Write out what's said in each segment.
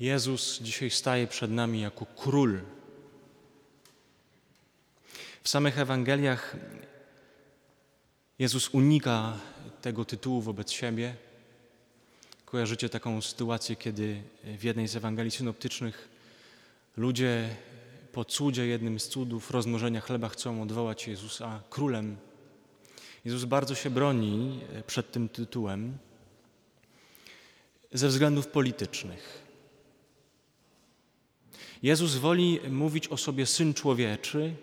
Jezus dzisiaj staje przed nami jako król. W samych Ewangeliach Jezus unika tego tytułu wobec siebie. Kojarzycie taką sytuację, kiedy w jednej z Ewangelii synoptycznych ludzie po cudzie, jednym z cudów rozmnożenia chleba, chcą odwołać Jezusa królem. Jezus bardzo się broni przed tym tytułem ze względów politycznych. Jezus woli mówić o sobie Syn Człowieczy,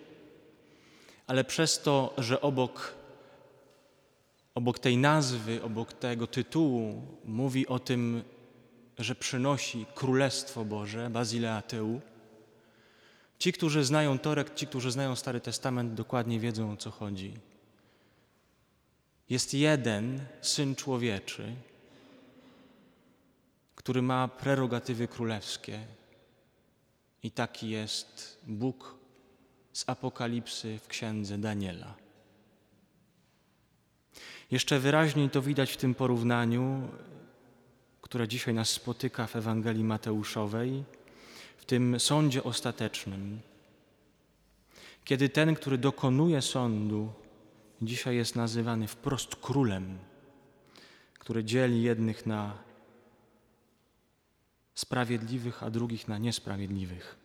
ale przez to, że obok tej nazwy, obok tego tytułu mówi o tym, że przynosi Królestwo Boże, Bazyleateu. Ci, którzy znają Torek, ci, którzy znają Stary Testament, dokładnie wiedzą, o co chodzi. Jest jeden Syn Człowieczy, który ma prerogatywy królewskie i taki jest Bóg z Apokalipsy w Księdze Daniela. Jeszcze wyraźniej to widać w tym porównaniu, które dzisiaj nas spotyka w Ewangelii Mateuszowej, w tym sądzie ostatecznym, kiedy ten, który dokonuje sądu, dzisiaj jest nazywany wprost królem, który dzieli jednych na sprawiedliwych, a drugich na niesprawiedliwych.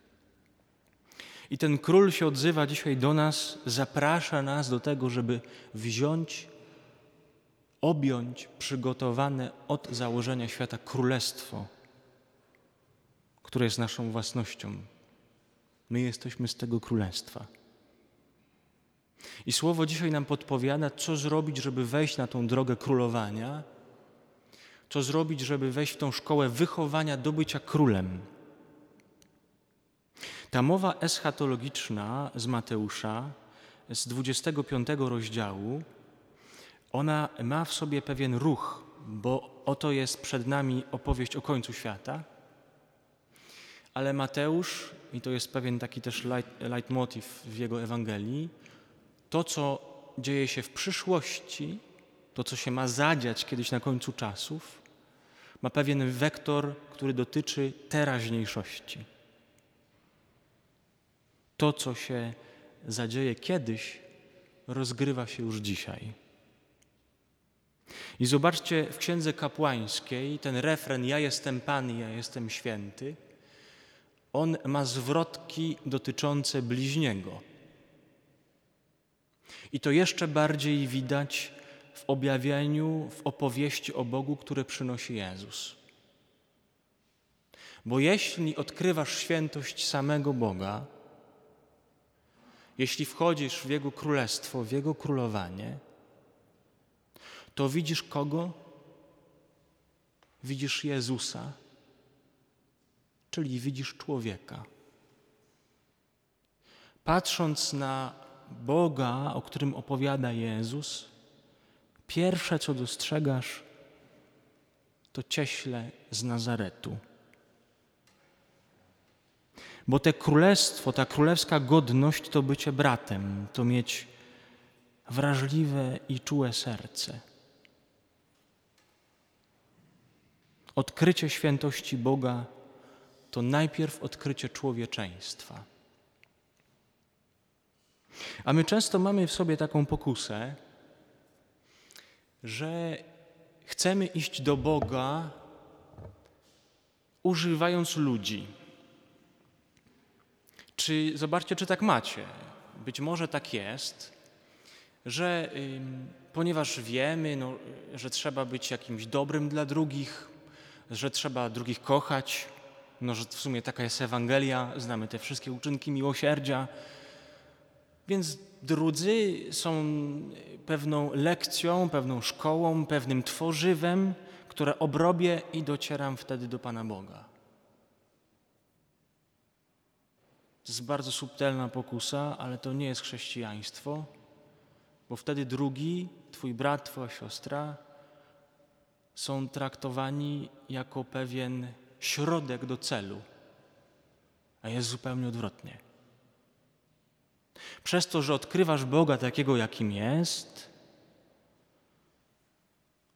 I ten król się odzywa dzisiaj do nas, zaprasza nas do tego, żeby objąć przygotowane od założenia świata królestwo, które jest naszą własnością. My jesteśmy z tego królestwa. I słowo dzisiaj nam podpowiada, co zrobić, żeby wejść na tą drogę królowania, co zrobić, żeby wejść w tą szkołę wychowania do bycia królem. Ta mowa eschatologiczna z Mateusza, z 25 rozdziału, ona ma w sobie pewien ruch, bo oto jest przed nami opowieść o końcu świata, ale Mateusz, i to jest pewien taki też leitmotiv w jego Ewangelii, to, co dzieje się w przyszłości, to, co się ma zadziać kiedyś na końcu czasów, ma pewien wektor, który dotyczy teraźniejszości. To, co się zadzieje kiedyś, rozgrywa się już dzisiaj. I zobaczcie, w Księdze Kapłańskiej ten refren „Ja jestem Pan, ja jestem święty”, on ma zwrotki dotyczące bliźniego. I to jeszcze bardziej widać w objawieniu, w opowieści o Bogu, które przynosi Jezus. Bo jeśli odkrywasz świętość samego Boga, jeśli wchodzisz w Jego Królestwo, w Jego królowanie, to widzisz kogo? Widzisz Jezusa, czyli widzisz człowieka. Patrząc na Boga, o którym opowiada Jezus, pierwsze co dostrzegasz, to cieśle z Nazaretu. Bo te królestwo, ta królewska godność to bycie bratem, to mieć wrażliwe i czułe serce. Odkrycie świętości Boga to najpierw odkrycie człowieczeństwa. A my często mamy w sobie taką pokusę, że chcemy iść do Boga używając ludzi. Zobaczcie, czy tak macie. Być może tak jest, że ponieważ wiemy, że trzeba być jakimś dobrym dla drugich, że trzeba drugich kochać, że w sumie taka jest Ewangelia, znamy te wszystkie uczynki miłosierdzia, więc drudzy są pewną lekcją, pewną szkołą, pewnym tworzywem, które obrobię i docieram wtedy do Pana Boga. To jest bardzo subtelna pokusa, ale to nie jest chrześcijaństwo, bo wtedy drugi, twój brat, twoja siostra, są traktowani jako pewien środek do celu, a jest zupełnie odwrotnie. Przez to, że odkrywasz Boga takiego, jakim jest,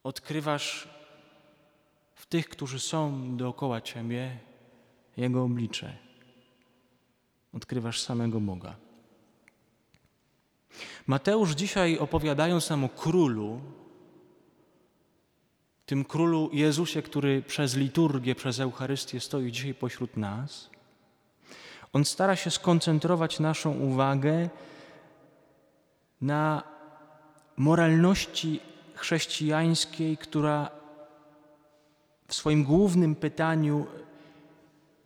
odkrywasz w tych, którzy są dookoła ciebie, Jego oblicze. Odkrywasz samego Boga. Mateusz dzisiaj, opowiadając nam o królu, tym królu Jezusie, który przez liturgię, przez Eucharystię stoi dzisiaj pośród nas, on stara się skoncentrować naszą uwagę na moralności chrześcijańskiej, która w swoim głównym pytaniu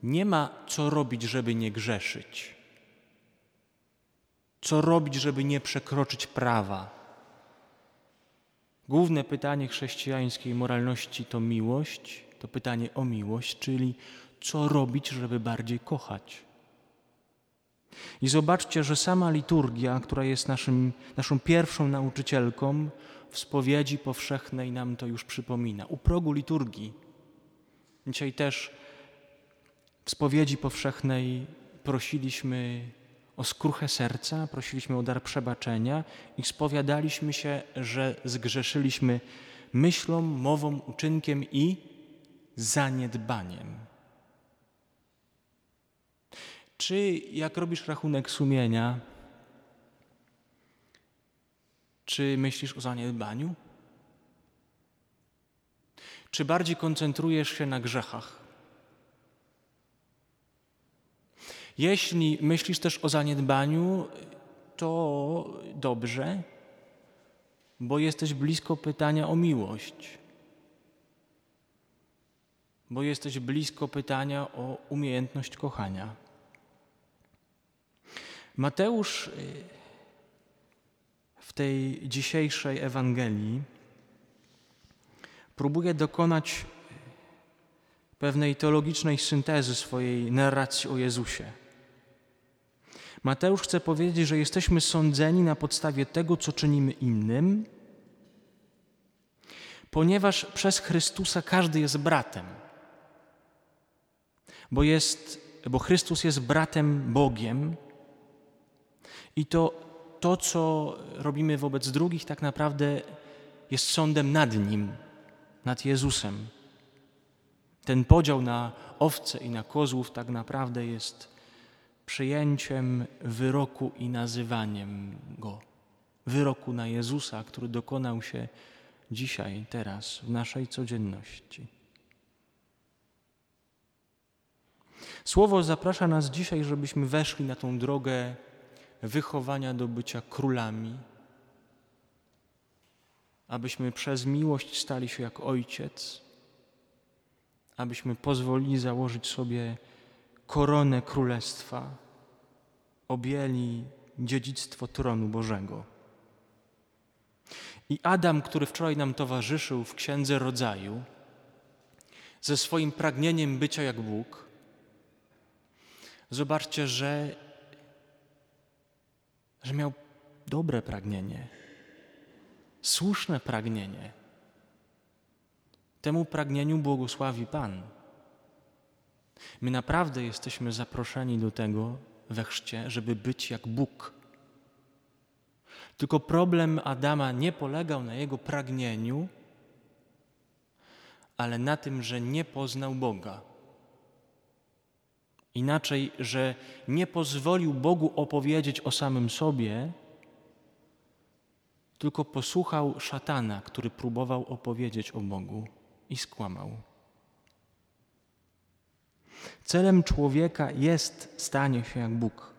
nie ma co robić, żeby nie grzeszyć. Co robić, żeby nie przekroczyć prawa? Główne pytanie chrześcijańskiej moralności to miłość, to pytanie o miłość, czyli co robić, żeby bardziej kochać. I zobaczcie, że sama liturgia, która jest naszą pierwszą nauczycielką, w spowiedzi powszechnej nam to już przypomina. U progu liturgii, dzisiaj też w spowiedzi powszechnej prosiliśmy o skruchę serca, prosiliśmy o dar przebaczenia i spowiadaliśmy się, że zgrzeszyliśmy myślą, mową, uczynkiem i zaniedbaniem. Czy jak robisz rachunek sumienia, czy myślisz o zaniedbaniu? Czy bardziej koncentrujesz się na grzechach? Jeśli myślisz też o zaniedbaniu, to dobrze, bo jesteś blisko pytania o miłość. Bo jesteś blisko pytania o umiejętność kochania. Mateusz w tej dzisiejszej Ewangelii próbuje dokonać pewnej teologicznej syntezy swojej narracji o Jezusie. Mateusz chce powiedzieć, że jesteśmy sądzeni na podstawie tego, co czynimy innym, ponieważ przez Chrystusa każdy jest bratem, bo Chrystus jest bratem Bogiem i to, co robimy wobec drugich, tak naprawdę jest sądem nad Nim, nad Jezusem. Ten podział na owce i na kozłów tak naprawdę jest przyjęciem wyroku i nazywaniem go. Wyroku na Jezusa, który dokonał się dzisiaj, teraz, w naszej codzienności. Słowo zaprasza nas dzisiaj, żebyśmy weszli na tą drogę wychowania do bycia królami, abyśmy przez miłość stali się jak Ojciec, abyśmy pozwolili założyć sobie koronę Królestwa, objęli dziedzictwo tronu Bożego. I Adam, który wczoraj nam towarzyszył w Księdze Rodzaju, ze swoim pragnieniem bycia jak Bóg, zobaczcie, że miał dobre pragnienie, słuszne pragnienie. Temu pragnieniu błogosławi Pan. My naprawdę jesteśmy zaproszeni do tego we chrzcie, żeby być jak Bóg. Tylko problem Adama nie polegał na jego pragnieniu, ale na tym, że nie poznał Boga. Inaczej, że nie pozwolił Bogu opowiedzieć o samym sobie, tylko posłuchał szatana, który próbował opowiedzieć o Bogu. I skłamał. Celem człowieka jest stanie się jak Bóg,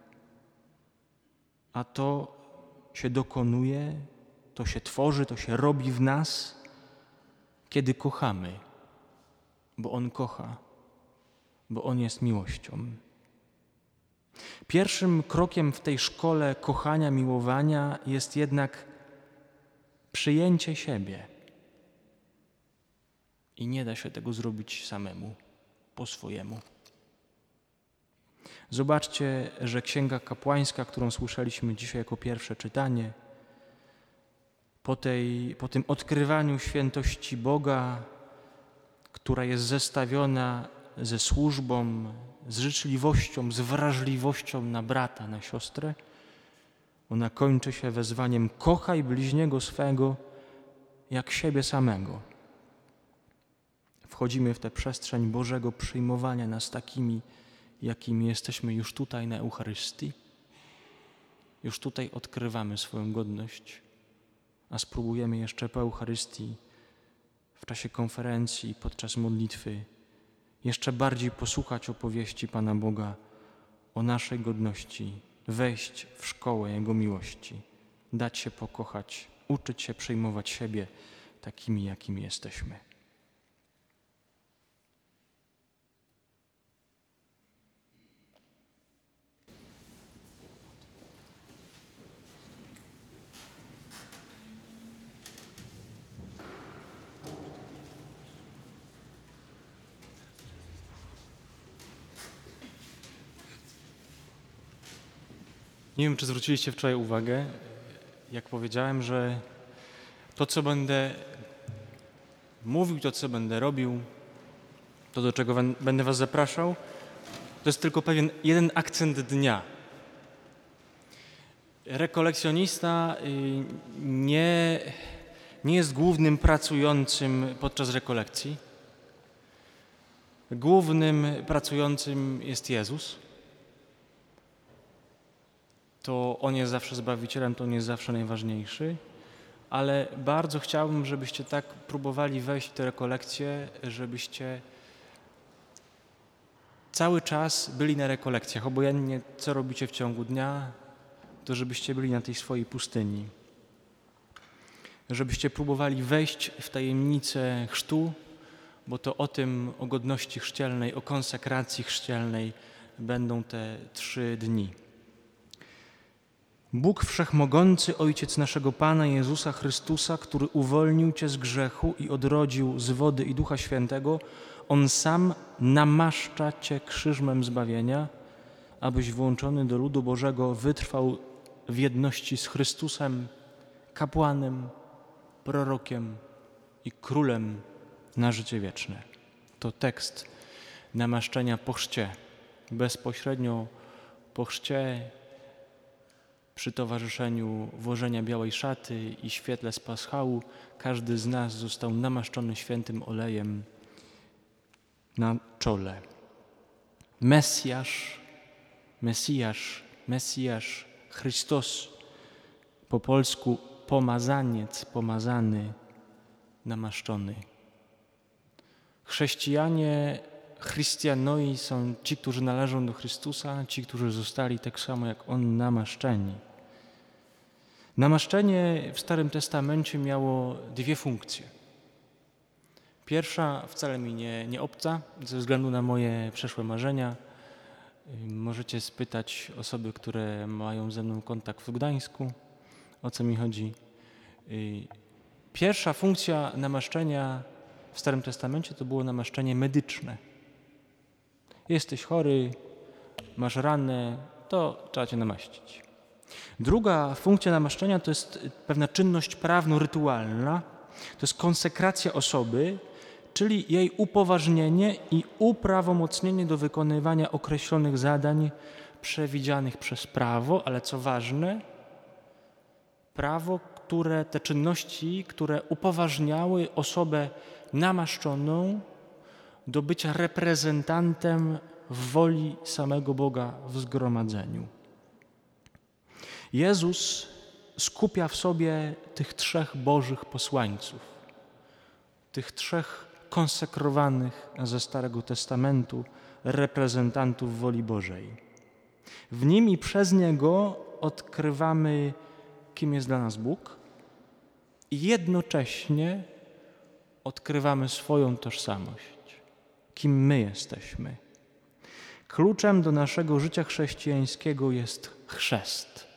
a to się dokonuje, to się tworzy, to się robi w nas, kiedy kochamy, bo On kocha, bo On jest miłością. Pierwszym krokiem w tej szkole kochania, miłowania jest jednak przyjęcie siebie. I nie da się tego zrobić samemu, po swojemu. Zobaczcie, że Księga Kapłańska, którą słyszeliśmy dzisiaj jako pierwsze czytanie, po tym odkrywaniu świętości Boga, która jest zestawiona ze służbą, z życzliwością, z wrażliwością na brata, na siostrę, ona kończy się wezwaniem: kochaj bliźniego swego jak siebie samego. Wchodzimy w tę przestrzeń Bożego przyjmowania nas takimi, jakim jesteśmy już tutaj na Eucharystii. Już tutaj odkrywamy swoją godność, a spróbujemy jeszcze po Eucharystii, w czasie konferencji, podczas modlitwy, jeszcze bardziej posłuchać opowieści Pana Boga o naszej godności, wejść w szkołę Jego miłości, dać się pokochać, uczyć się przyjmować siebie takimi, jakimi jesteśmy. Nie wiem, czy zwróciliście wczoraj uwagę, jak powiedziałem, że to, co będę mówił, to, co będę robił, to, do czego będę was zapraszał, to jest tylko pewien jeden akcent dnia. Rekolekcjonista nie jest głównym pracującym podczas rekolekcji. Głównym pracującym jest Jezus. To On jest zawsze Zbawicielem, to On jest zawsze najważniejszy, ale bardzo chciałbym, żebyście tak próbowali wejść w te rekolekcje, żebyście cały czas byli na rekolekcjach, obojętnie co robicie w ciągu dnia, to żebyście byli na tej swojej pustyni. Żebyście próbowali wejść w tajemnicę chrztu, bo to o tym, o godności chrzcielnej, o konsekracji chrzcielnej będą te 3 dni. Bóg Wszechmogący, Ojciec naszego Pana Jezusa Chrystusa, który uwolnił Cię z grzechu i odrodził z wody i Ducha Świętego, On sam namaszcza Cię krzyżmem zbawienia, abyś włączony do ludu Bożego wytrwał w jedności z Chrystusem, kapłanem, prorokiem i królem na życie wieczne. To tekst namaszczenia po chrzcie, bezpośrednio po chrzcie, przy towarzyszeniu włożenia białej szaty i świetle z paschału każdy z nas został namaszczony świętym olejem na czole. Mesjasz, Chrystos, po polsku pomazaniec, pomazany, namaszczony. Chrześcijanie, chrystianoi są ci, którzy należą do Chrystusa, ci, którzy zostali tak samo jak On namaszczeni. Namaszczenie w Starym Testamencie miało 2 funkcje. Pierwsza wcale mi nie obca, ze względu na moje przeszłe marzenia. Możecie spytać osoby, które mają ze mną kontakt w Gdańsku, o co mi chodzi. Pierwsza funkcja namaszczenia w Starym Testamencie to było namaszczenie medyczne. Jesteś chory, masz ranę, to trzeba cię namaścić. Druga funkcja namaszczenia to jest pewna czynność prawno-rytualna, to jest konsekracja osoby, czyli jej upoważnienie i uprawomocnienie do wykonywania określonych zadań przewidzianych przez prawo, ale co ważne, prawo, które te czynności, które upoważniały osobę namaszczoną do bycia reprezentantem woli samego Boga w zgromadzeniu. Jezus skupia w sobie tych 3 Bożych posłańców, tych 3 konsekrowanych ze Starego Testamentu reprezentantów woli Bożej. W nim i przez niego odkrywamy, kim jest dla nas Bóg, i jednocześnie odkrywamy swoją tożsamość, kim my jesteśmy. Kluczem do naszego życia chrześcijańskiego jest chrzest.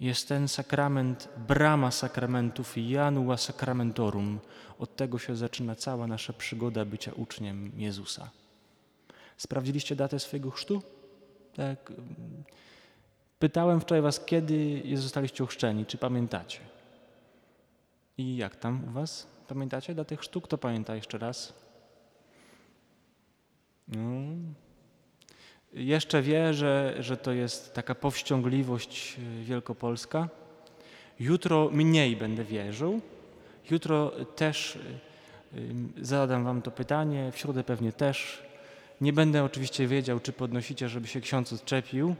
Jest ten sakrament, brama sakramentów, janua sacramentorum. Od tego się zaczyna cała nasza przygoda bycia uczniem Jezusa. Sprawdziliście datę swojego chrztu? Tak. Pytałem wczoraj was, kiedy zostaliście ochrzczeni, czy pamiętacie? I jak tam u was? Pamiętacie datę chrztu? Kto pamięta jeszcze raz? Jeszcze wie, że to jest taka powściągliwość wielkopolska. Jutro mniej będę wierzył. Jutro też zadam wam to pytanie, w środę pewnie też. Nie będę oczywiście wiedział, czy podnosicie, żeby się ksiądz odczepił,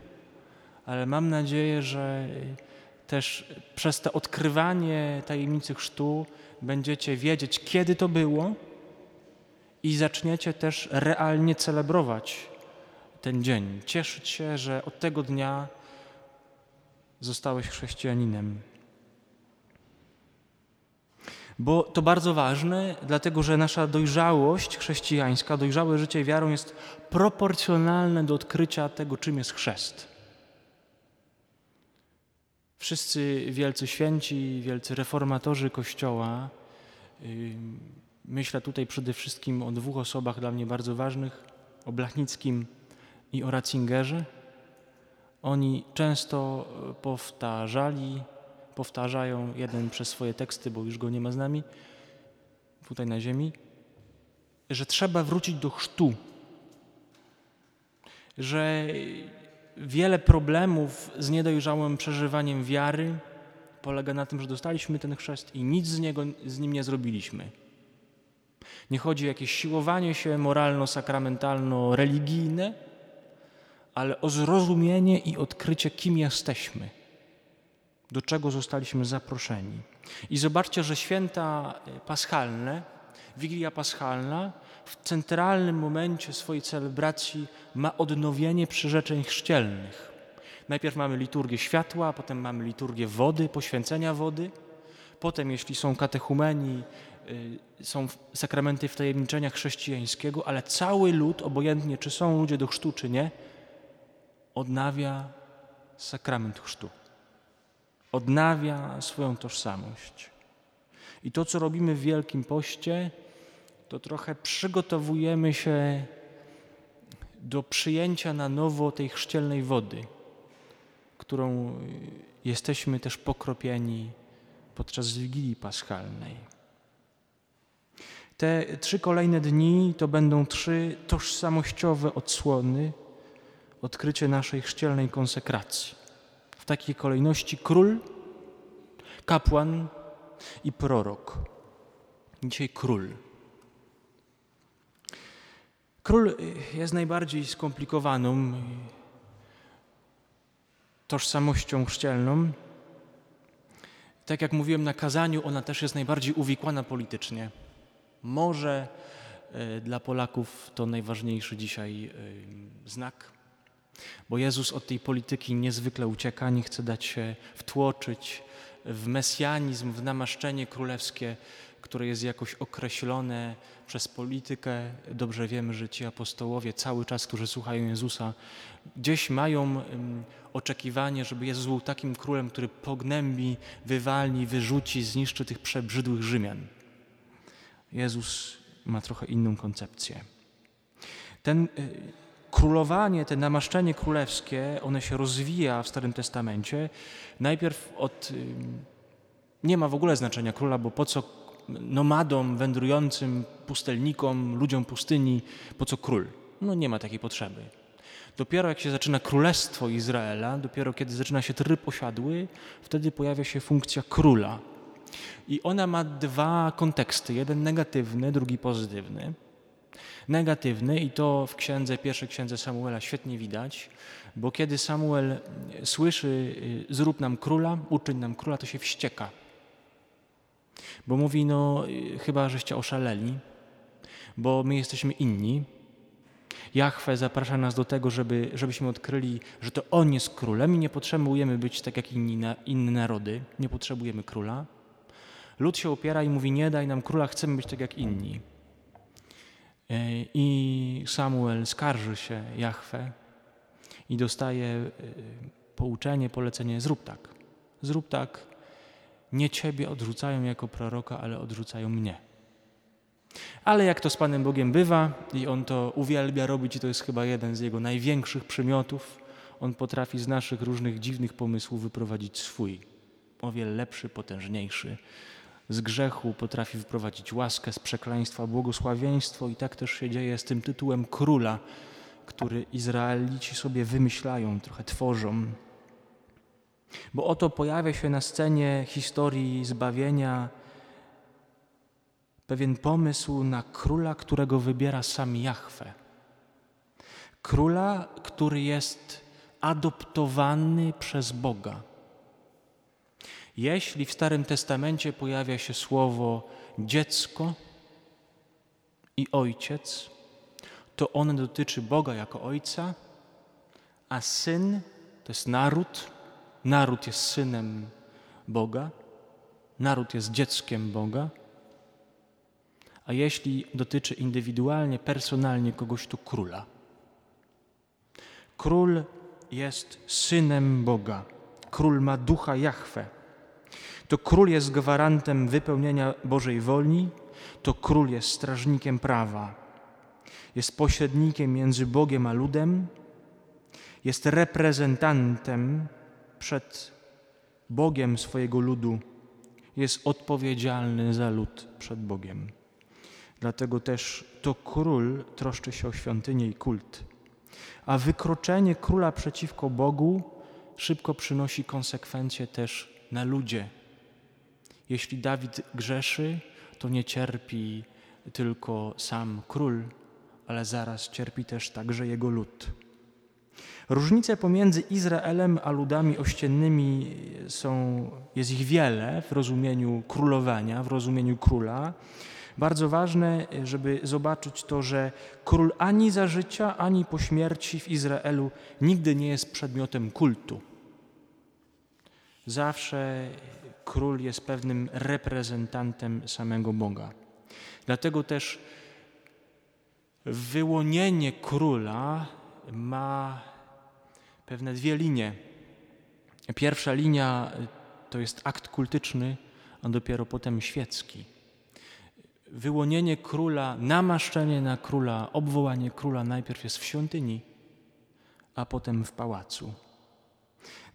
ale mam nadzieję, że też przez to odkrywanie tajemnicy chrztu będziecie wiedzieć, kiedy to było i zaczniecie też realnie celebrować ten dzień. Cieszyć się, że od tego dnia zostałeś chrześcijaninem. Bo to bardzo ważne, dlatego że nasza dojrzałość chrześcijańska, dojrzałe życie wiarą jest proporcjonalne do odkrycia tego, czym jest chrzest. Wszyscy wielcy święci, wielcy reformatorzy Kościoła, myślę tutaj przede wszystkim o dwóch osobach dla mnie bardzo ważnych, o Blachnickim i o Ratzingerze. Oni często powtarzają, jeden przez swoje teksty, bo już go nie ma z nami, tutaj na ziemi, że trzeba wrócić do chrztu, że wiele problemów z niedojrzałym przeżywaniem wiary polega na tym, że dostaliśmy ten chrzest i nic z nim nie zrobiliśmy. Nie chodzi o jakieś siłowanie się moralno-sakramentalno-religijne, ale o zrozumienie i odkrycie, kim jesteśmy, do czego zostaliśmy zaproszeni. I zobaczcie, że święta paschalne, Wigilia paschalna w centralnym momencie swojej celebracji ma odnowienie przyrzeczeń chrzcielnych. Najpierw mamy liturgię światła, potem mamy liturgię wody, poświęcenia wody. Potem, jeśli są katechumeni, są sakramenty wtajemniczenia chrześcijańskiego, ale cały lud, obojętnie czy są ludzie do chrztu, czy nie, odnawia sakrament chrztu. Odnawia swoją tożsamość. I to, co robimy w Wielkim Poście, to trochę przygotowujemy się do przyjęcia na nowo tej chrzcielnej wody, którą jesteśmy też pokropieni podczas Wigilii Paschalnej. Te 3 kolejne dni to będą 3 tożsamościowe odsłony, odkrycie naszej chrzcielnej konsekracji. W takiej kolejności król, kapłan i prorok. Dzisiaj król. Król jest najbardziej skomplikowaną tożsamością chrzcielną. Tak jak mówiłem na kazaniu, ona też jest najbardziej uwikłana politycznie. Może dla Polaków to najważniejszy dzisiaj znak, bo Jezus od tej polityki niezwykle ucieka, nie chce dać się wtłoczyć w mesjanizm, w namaszczenie królewskie, które jest jakoś określone przez politykę. Dobrze wiemy, że ci apostołowie cały czas, którzy słuchają Jezusa, gdzieś mają oczekiwanie, żeby Jezus był takim królem, który pognębi, wywali, wyrzuci, zniszczy tych przebrzydłych Rzymian. Jezus ma trochę inną koncepcję. Ten królowanie, to namaszczenie królewskie, ono się rozwija w Starym Testamencie. Najpierw nie ma w ogóle znaczenia króla, bo po co nomadom, wędrującym, pustelnikom, ludziom pustyni, po co król? No nie ma takiej potrzeby. Dopiero jak się zaczyna królestwo Izraela, dopiero kiedy zaczyna się tryb osiadły, wtedy pojawia się funkcja króla. I ona ma 2 konteksty, jeden negatywny, drugi pozytywny. Negatywny i to w Pierwszej Księdze Samuela świetnie widać, bo kiedy Samuel słyszy zrób nam króla, uczyń nam króla, to się wścieka. Bo mówi, no chyba żeście oszaleli, bo my jesteśmy inni. Jahwe zaprasza nas do tego, żebyśmy odkryli, że to On jest królem i nie potrzebujemy być tak jak inne narody, nie potrzebujemy króla. Lud się opiera i mówi, nie daj nam króla, chcemy być tak jak inni. I Samuel skarży się Jahwe i dostaje pouczenie, polecenie, zrób tak, nie ciebie odrzucają jako proroka, ale odrzucają mnie. Ale jak to z Panem Bogiem bywa i On to uwielbia robić i to jest chyba jeden z Jego największych przymiotów, On potrafi z naszych różnych dziwnych pomysłów wyprowadzić swój, o wiele lepszy, potężniejszy. Z grzechu potrafi wyprowadzić łaskę, z przekleństwa błogosławieństwo i tak też się dzieje z tym tytułem króla, który Izraelici sobie wymyślają, trochę tworzą. Bo oto pojawia się na scenie historii zbawienia pewien pomysł na króla, którego wybiera sam Jahwe. Króla, który jest adoptowany przez Boga. Jeśli w Starym Testamencie pojawia się słowo dziecko i ojciec, to ono dotyczy Boga jako Ojca, a syn to jest naród. Naród jest synem Boga, naród jest dzieckiem Boga, a jeśli dotyczy indywidualnie, personalnie kogoś, to króla. Król jest synem Boga. Król ma ducha Jahwe. To król jest gwarantem wypełnienia Bożej woli, to król jest strażnikiem prawa, jest pośrednikiem między Bogiem a ludem, jest reprezentantem przed Bogiem swojego ludu, jest odpowiedzialny za lud przed Bogiem. Dlatego też to król troszczy się o świątynię i kult. A wykroczenie króla przeciwko Bogu szybko przynosi konsekwencje też na ludzie. Jeśli Dawid grzeszy, to nie cierpi tylko sam król, ale zaraz cierpi też także jego lud. Różnice pomiędzy Izraelem a ludami ościennymi jest ich wiele w rozumieniu królowania, w rozumieniu króla. Bardzo ważne, żeby zobaczyć to, że król ani za życia, ani po śmierci w Izraelu nigdy nie jest przedmiotem kultu. Zawsze król jest pewnym reprezentantem samego Boga. Dlatego też wyłonienie króla ma pewne dwie linie. Pierwsza linia to jest akt kultyczny, a dopiero potem świecki. Wyłonienie króla, namaszczenie na króla, obwołanie króla najpierw jest w świątyni, a potem w pałacu.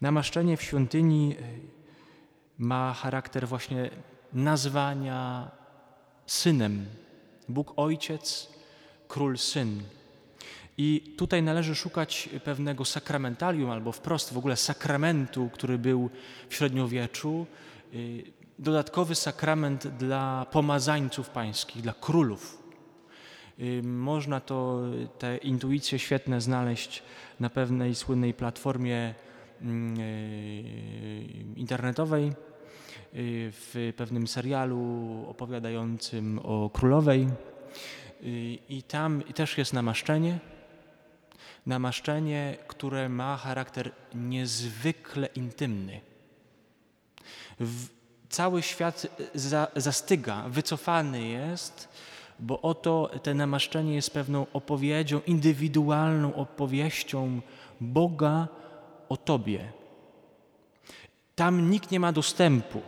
Namaszczenie w świątyni ma charakter właśnie nazwania synem. Bóg Ojciec, Król Syn. I tutaj należy szukać pewnego sakramentalium, albo wprost w ogóle sakramentu, który był w średniowieczu. Dodatkowy sakrament dla pomazańców pańskich, dla królów. Można to, te intuicje świetne znaleźć na pewnej słynnej platformie internetowej, w pewnym serialu opowiadającym o królowej. I tam też jest namaszczenie. Namaszczenie, które ma charakter niezwykle intymny. Cały świat zastyga, wycofany jest, bo oto to namaszczenie jest pewną opowiedzią, indywidualną opowieścią Boga o Tobie. Tam nikt nie ma dostępu.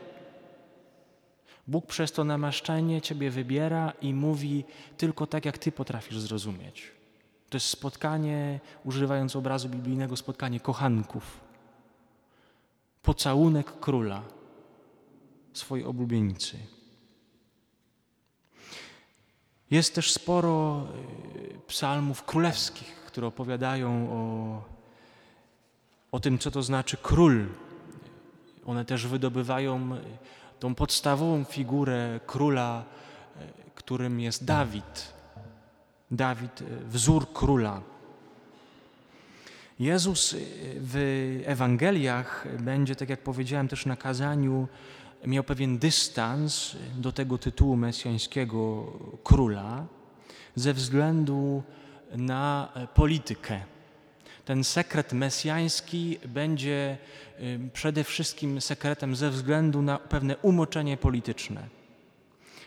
Bóg przez to namaszczenie Ciebie wybiera i mówi tylko tak, jak Ty potrafisz zrozumieć. To jest spotkanie, używając obrazu biblijnego, spotkanie kochanków. Pocałunek króla swojej oblubienicy. Jest też sporo psalmów królewskich, które opowiadają o tym, co to znaczy król. One też wydobywają tą podstawową figurę króla, którym jest Dawid. Dawid, wzór króla. Jezus w Ewangeliach będzie, tak jak powiedziałem też na kazaniu, miał pewien dystans do tego tytułu mesjańskiego króla ze względu na politykę. Ten sekret mesjański będzie przede wszystkim sekretem ze względu na pewne umoczenie polityczne.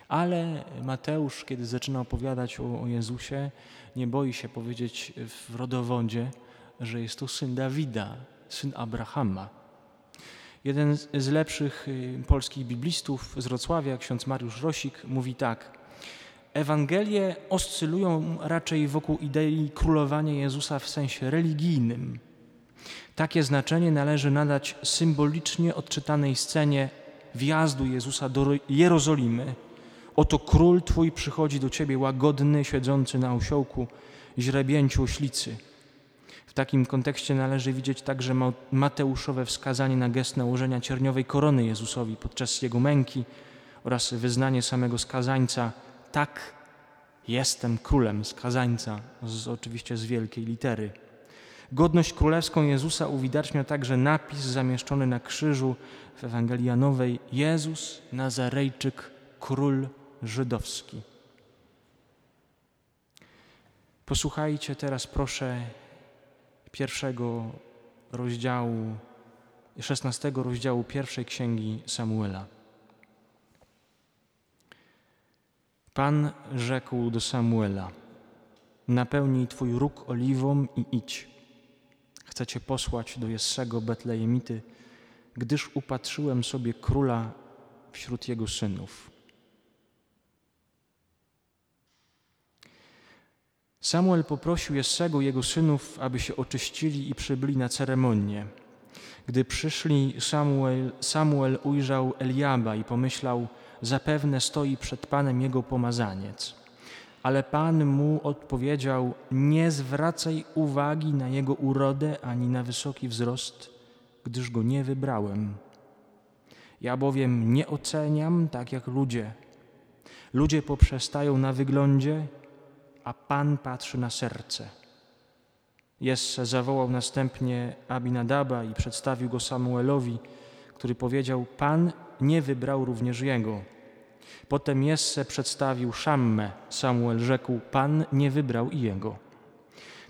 Ale Mateusz, kiedy zaczyna opowiadać o Jezusie, nie boi się powiedzieć w rodowodzie, że jest to syn Dawida, syn Abrahama. Jeden z lepszych polskich biblistów z Wrocławia, ksiądz Mariusz Rosik, mówi tak. Ewangelie oscylują raczej wokół idei królowania Jezusa w sensie religijnym. Takie znaczenie należy nadać symbolicznie odczytanej scenie wjazdu Jezusa do Jerozolimy. Oto król Twój przychodzi do Ciebie łagodny, siedzący na osiołku, źrebięciu oślicy. W takim kontekście należy widzieć także Mateuszowe wskazanie na gest nałożenia cierniowej korony Jezusowi podczas Jego męki oraz wyznanie samego skazańca. Tak Jestem królem, skazańca, oczywiście z wielkiej litery. Godność królewską Jezusa uwidacznia także napis zamieszczony na krzyżu w Ewangelii Janowej: Jezus Nazarejczyk, król żydowski. Posłuchajcie teraz proszę pierwszego rozdziału, 16 rozdziału pierwszej księgi Samuela. Pan rzekł do Samuela: napełnij twój róg oliwą i idź. Chcę cię posłać do Jessego Betlejemity, gdyż upatrzyłem sobie króla wśród jego synów. Samuel poprosił Jessego i jego synów, aby się oczyścili i przybyli na ceremonię. Gdy przyszli, Samuel ujrzał Eliaba i pomyślał: zapewne stoi przed Panem jego pomazaniec. Ale Pan mu odpowiedział: nie zwracaj uwagi na jego urodę ani na wysoki wzrost, gdyż go nie wybrałem. Ja bowiem nie oceniam tak jak ludzie. Ludzie poprzestają na wyglądzie, a Pan patrzy na serce. Jesse zawołał następnie Abinadaba i przedstawił go Samuelowi, który powiedział: Pan nie wybrał również jego. Potem Jesse przedstawił Szammę. Samuel rzekł: Pan nie wybrał i jego.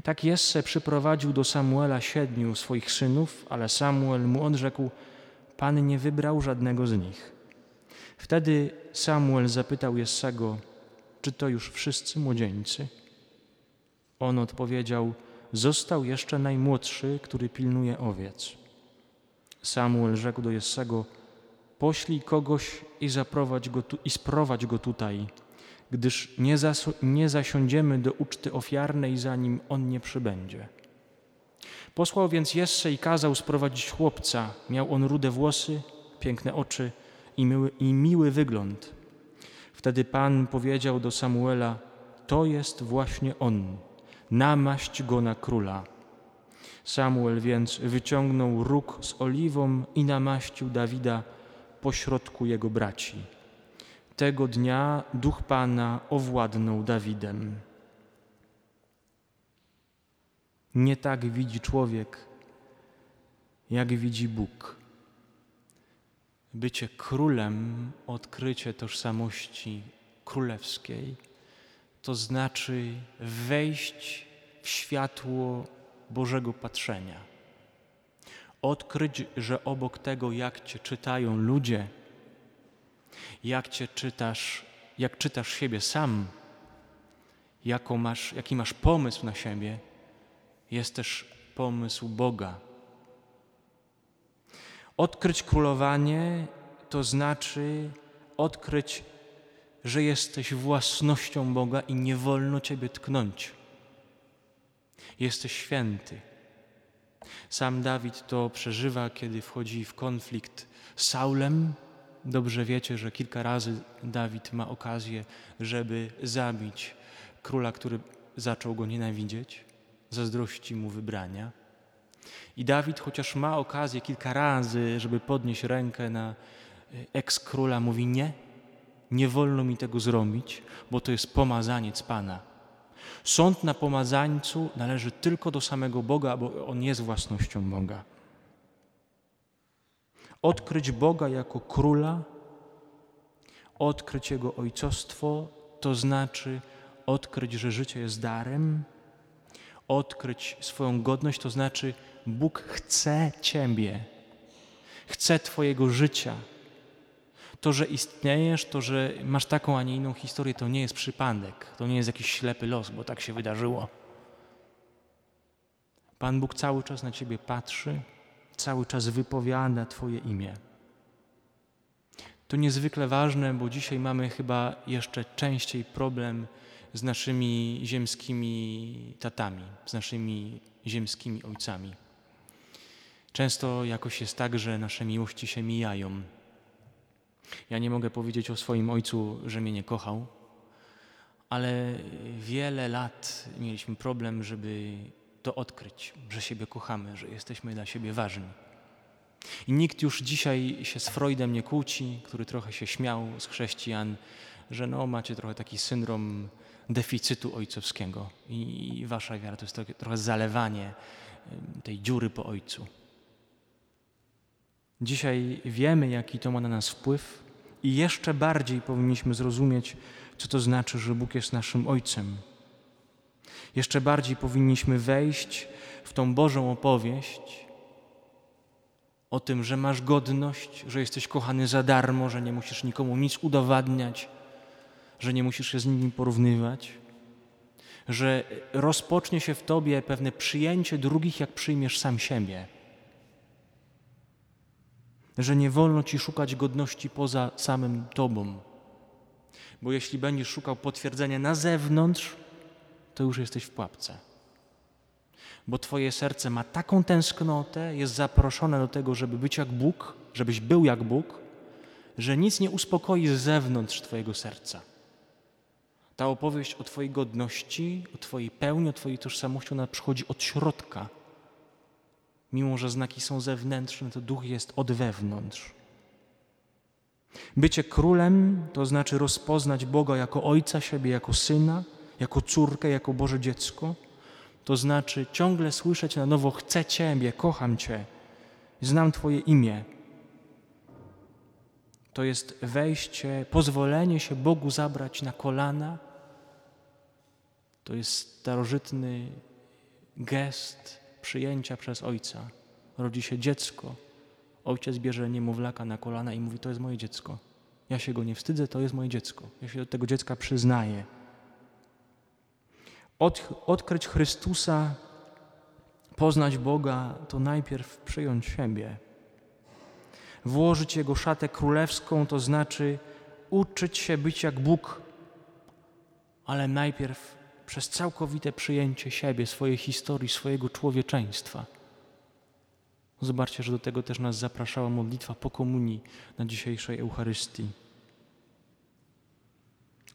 Tak Jesse przyprowadził do Samuela 7 swoich synów, ale Samuel mu odrzekł: Pan nie wybrał żadnego z nich. Wtedy Samuel zapytał Jessego: czy to już wszyscy młodzieńcy? On odpowiedział: został jeszcze najmłodszy, który pilnuje owiec. Samuel rzekł do Jessego: poślij kogoś i sprowadź go tutaj, gdyż nie zasiądziemy do uczty ofiarnej, zanim on nie przybędzie. Posłał więc Jesse i kazał sprowadzić chłopca. Miał on rude włosy, piękne oczy i miły wygląd. Wtedy Pan powiedział do Samuela: to jest właśnie on, namaść go na króla. Samuel więc wyciągnął róg z oliwą i namaścił Dawida pośrodku jego braci. Tego dnia Duch Pana owładnął Dawidem. Nie tak widzi człowiek, jak widzi Bóg. Bycie królem, odkrycie tożsamości królewskiej, to znaczy wejść w światło Bożego patrzenia. Odkryć, że obok tego, jak cię czytają ludzie, jak czytasz siebie sam, jaki masz pomysł na siebie, jest też pomysł Boga. Odkryć królowanie to znaczy odkryć, że jesteś własnością Boga i nie wolno ciebie tknąć. Jesteś święty. Sam Dawid to przeżywa, kiedy wchodzi w konflikt z Saulem. Dobrze wiecie, że kilka razy Dawid ma okazję, żeby zabić króla, który zaczął go nienawidzieć, zazdrości mu wybrania. I Dawid, chociaż ma okazję kilka razy, żeby podnieść rękę na eks-króla, mówi: nie wolno mi tego zrobić, bo to jest pomazaniec Pana. Sąd na pomazańcu należy tylko do samego Boga, bo on jest własnością Boga. Odkryć Boga jako króla, odkryć Jego ojcostwo, to znaczy odkryć, że życie jest darem, odkryć swoją godność, to znaczy Bóg chce ciebie, chce twojego życia. To, że istniejesz, to, że masz taką, a nie inną historię, to nie jest przypadek, to nie jest jakiś ślepy los, bo tak się wydarzyło. Pan Bóg cały czas na ciebie patrzy, cały czas wypowiada twoje imię. To niezwykle ważne, bo dzisiaj mamy chyba jeszcze częściej problem z naszymi ziemskimi tatami, z naszymi ziemskimi ojcami. Często jakoś jest tak, że nasze miłości się mijają. Ja nie mogę powiedzieć o swoim ojcu, że mnie nie kochał, ale wiele lat mieliśmy problem, żeby to odkryć, że siebie kochamy, że jesteśmy dla siebie ważni. I nikt już dzisiaj się z Freudem nie kłóci, który trochę się śmiał z chrześcijan, że no macie trochę taki syndrom deficytu ojcowskiego i wasza wiara to jest trochę zalewanie tej dziury po ojcu. Dzisiaj wiemy, jaki to ma na nas wpływ i jeszcze bardziej powinniśmy zrozumieć, co to znaczy, że Bóg jest naszym Ojcem. Jeszcze bardziej powinniśmy wejść w tą Bożą opowieść o tym, że masz godność, że jesteś kochany za darmo, że nie musisz nikomu nic udowadniać, że nie musisz się z nim porównywać, że rozpocznie się w tobie pewne przyjęcie drugich, jak przyjmiesz sam siebie, że nie wolno ci szukać godności poza samym tobą, bo jeśli będziesz szukał potwierdzenia na zewnątrz, to już jesteś w pułapce. Bo twoje serce ma taką tęsknotę, jest zaproszone do tego, żeby być jak Bóg, żebyś był jak Bóg, że nic nie uspokoi z zewnątrz twojego serca. Ta opowieść o twojej godności, o twojej pełni, o twojej tożsamości, ona przychodzi od środka. Mimo że znaki są zewnętrzne, to duch jest od wewnątrz. Bycie królem to znaczy rozpoznać Boga jako Ojca siebie, jako Syna, jako córkę, jako Boże dziecko. To znaczy ciągle słyszeć na nowo: chcę Ciebie, kocham Cię, znam Twoje imię. To jest wejście, pozwolenie się Bogu zabrać na kolana. To jest starożytny gest przyjęcia przez Ojca. Rodzi się dziecko. Ojciec bierze niemowlaka na kolana i mówi: to jest moje dziecko. Ja się go nie wstydzę, to jest moje dziecko. Ja się do tego dziecka przyznaję. Odkryć Chrystusa, poznać Boga, to najpierw przyjąć siebie. Włożyć Jego szatę królewską, to znaczy uczyć się być jak Bóg, ale najpierw przez całkowite przyjęcie siebie, swojej historii, swojego człowieczeństwa. Zobaczcie, że do tego też nas zapraszała modlitwa po komunii na dzisiejszej Eucharystii.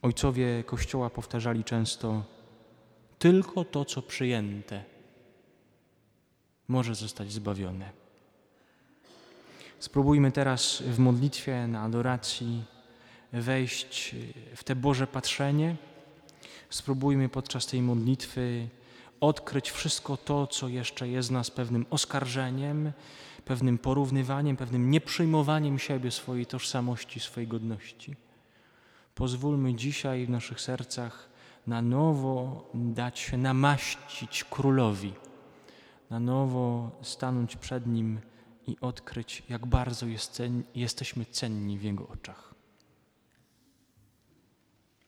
Ojcowie Kościoła powtarzali często: tylko to, co przyjęte, może zostać zbawione. Spróbujmy teraz w modlitwie, na adoracji wejść w te Boże patrzenie. Spróbujmy podczas tej modlitwy odkryć wszystko to, co jeszcze jest w nas pewnym oskarżeniem, pewnym porównywaniem, pewnym nieprzyjmowaniem siebie, swojej tożsamości, swojej godności. Pozwólmy dzisiaj w naszych sercach na nowo dać się namaścić Królowi, na nowo stanąć przed Nim i odkryć, jak bardzo jesteśmy cenni w Jego oczach.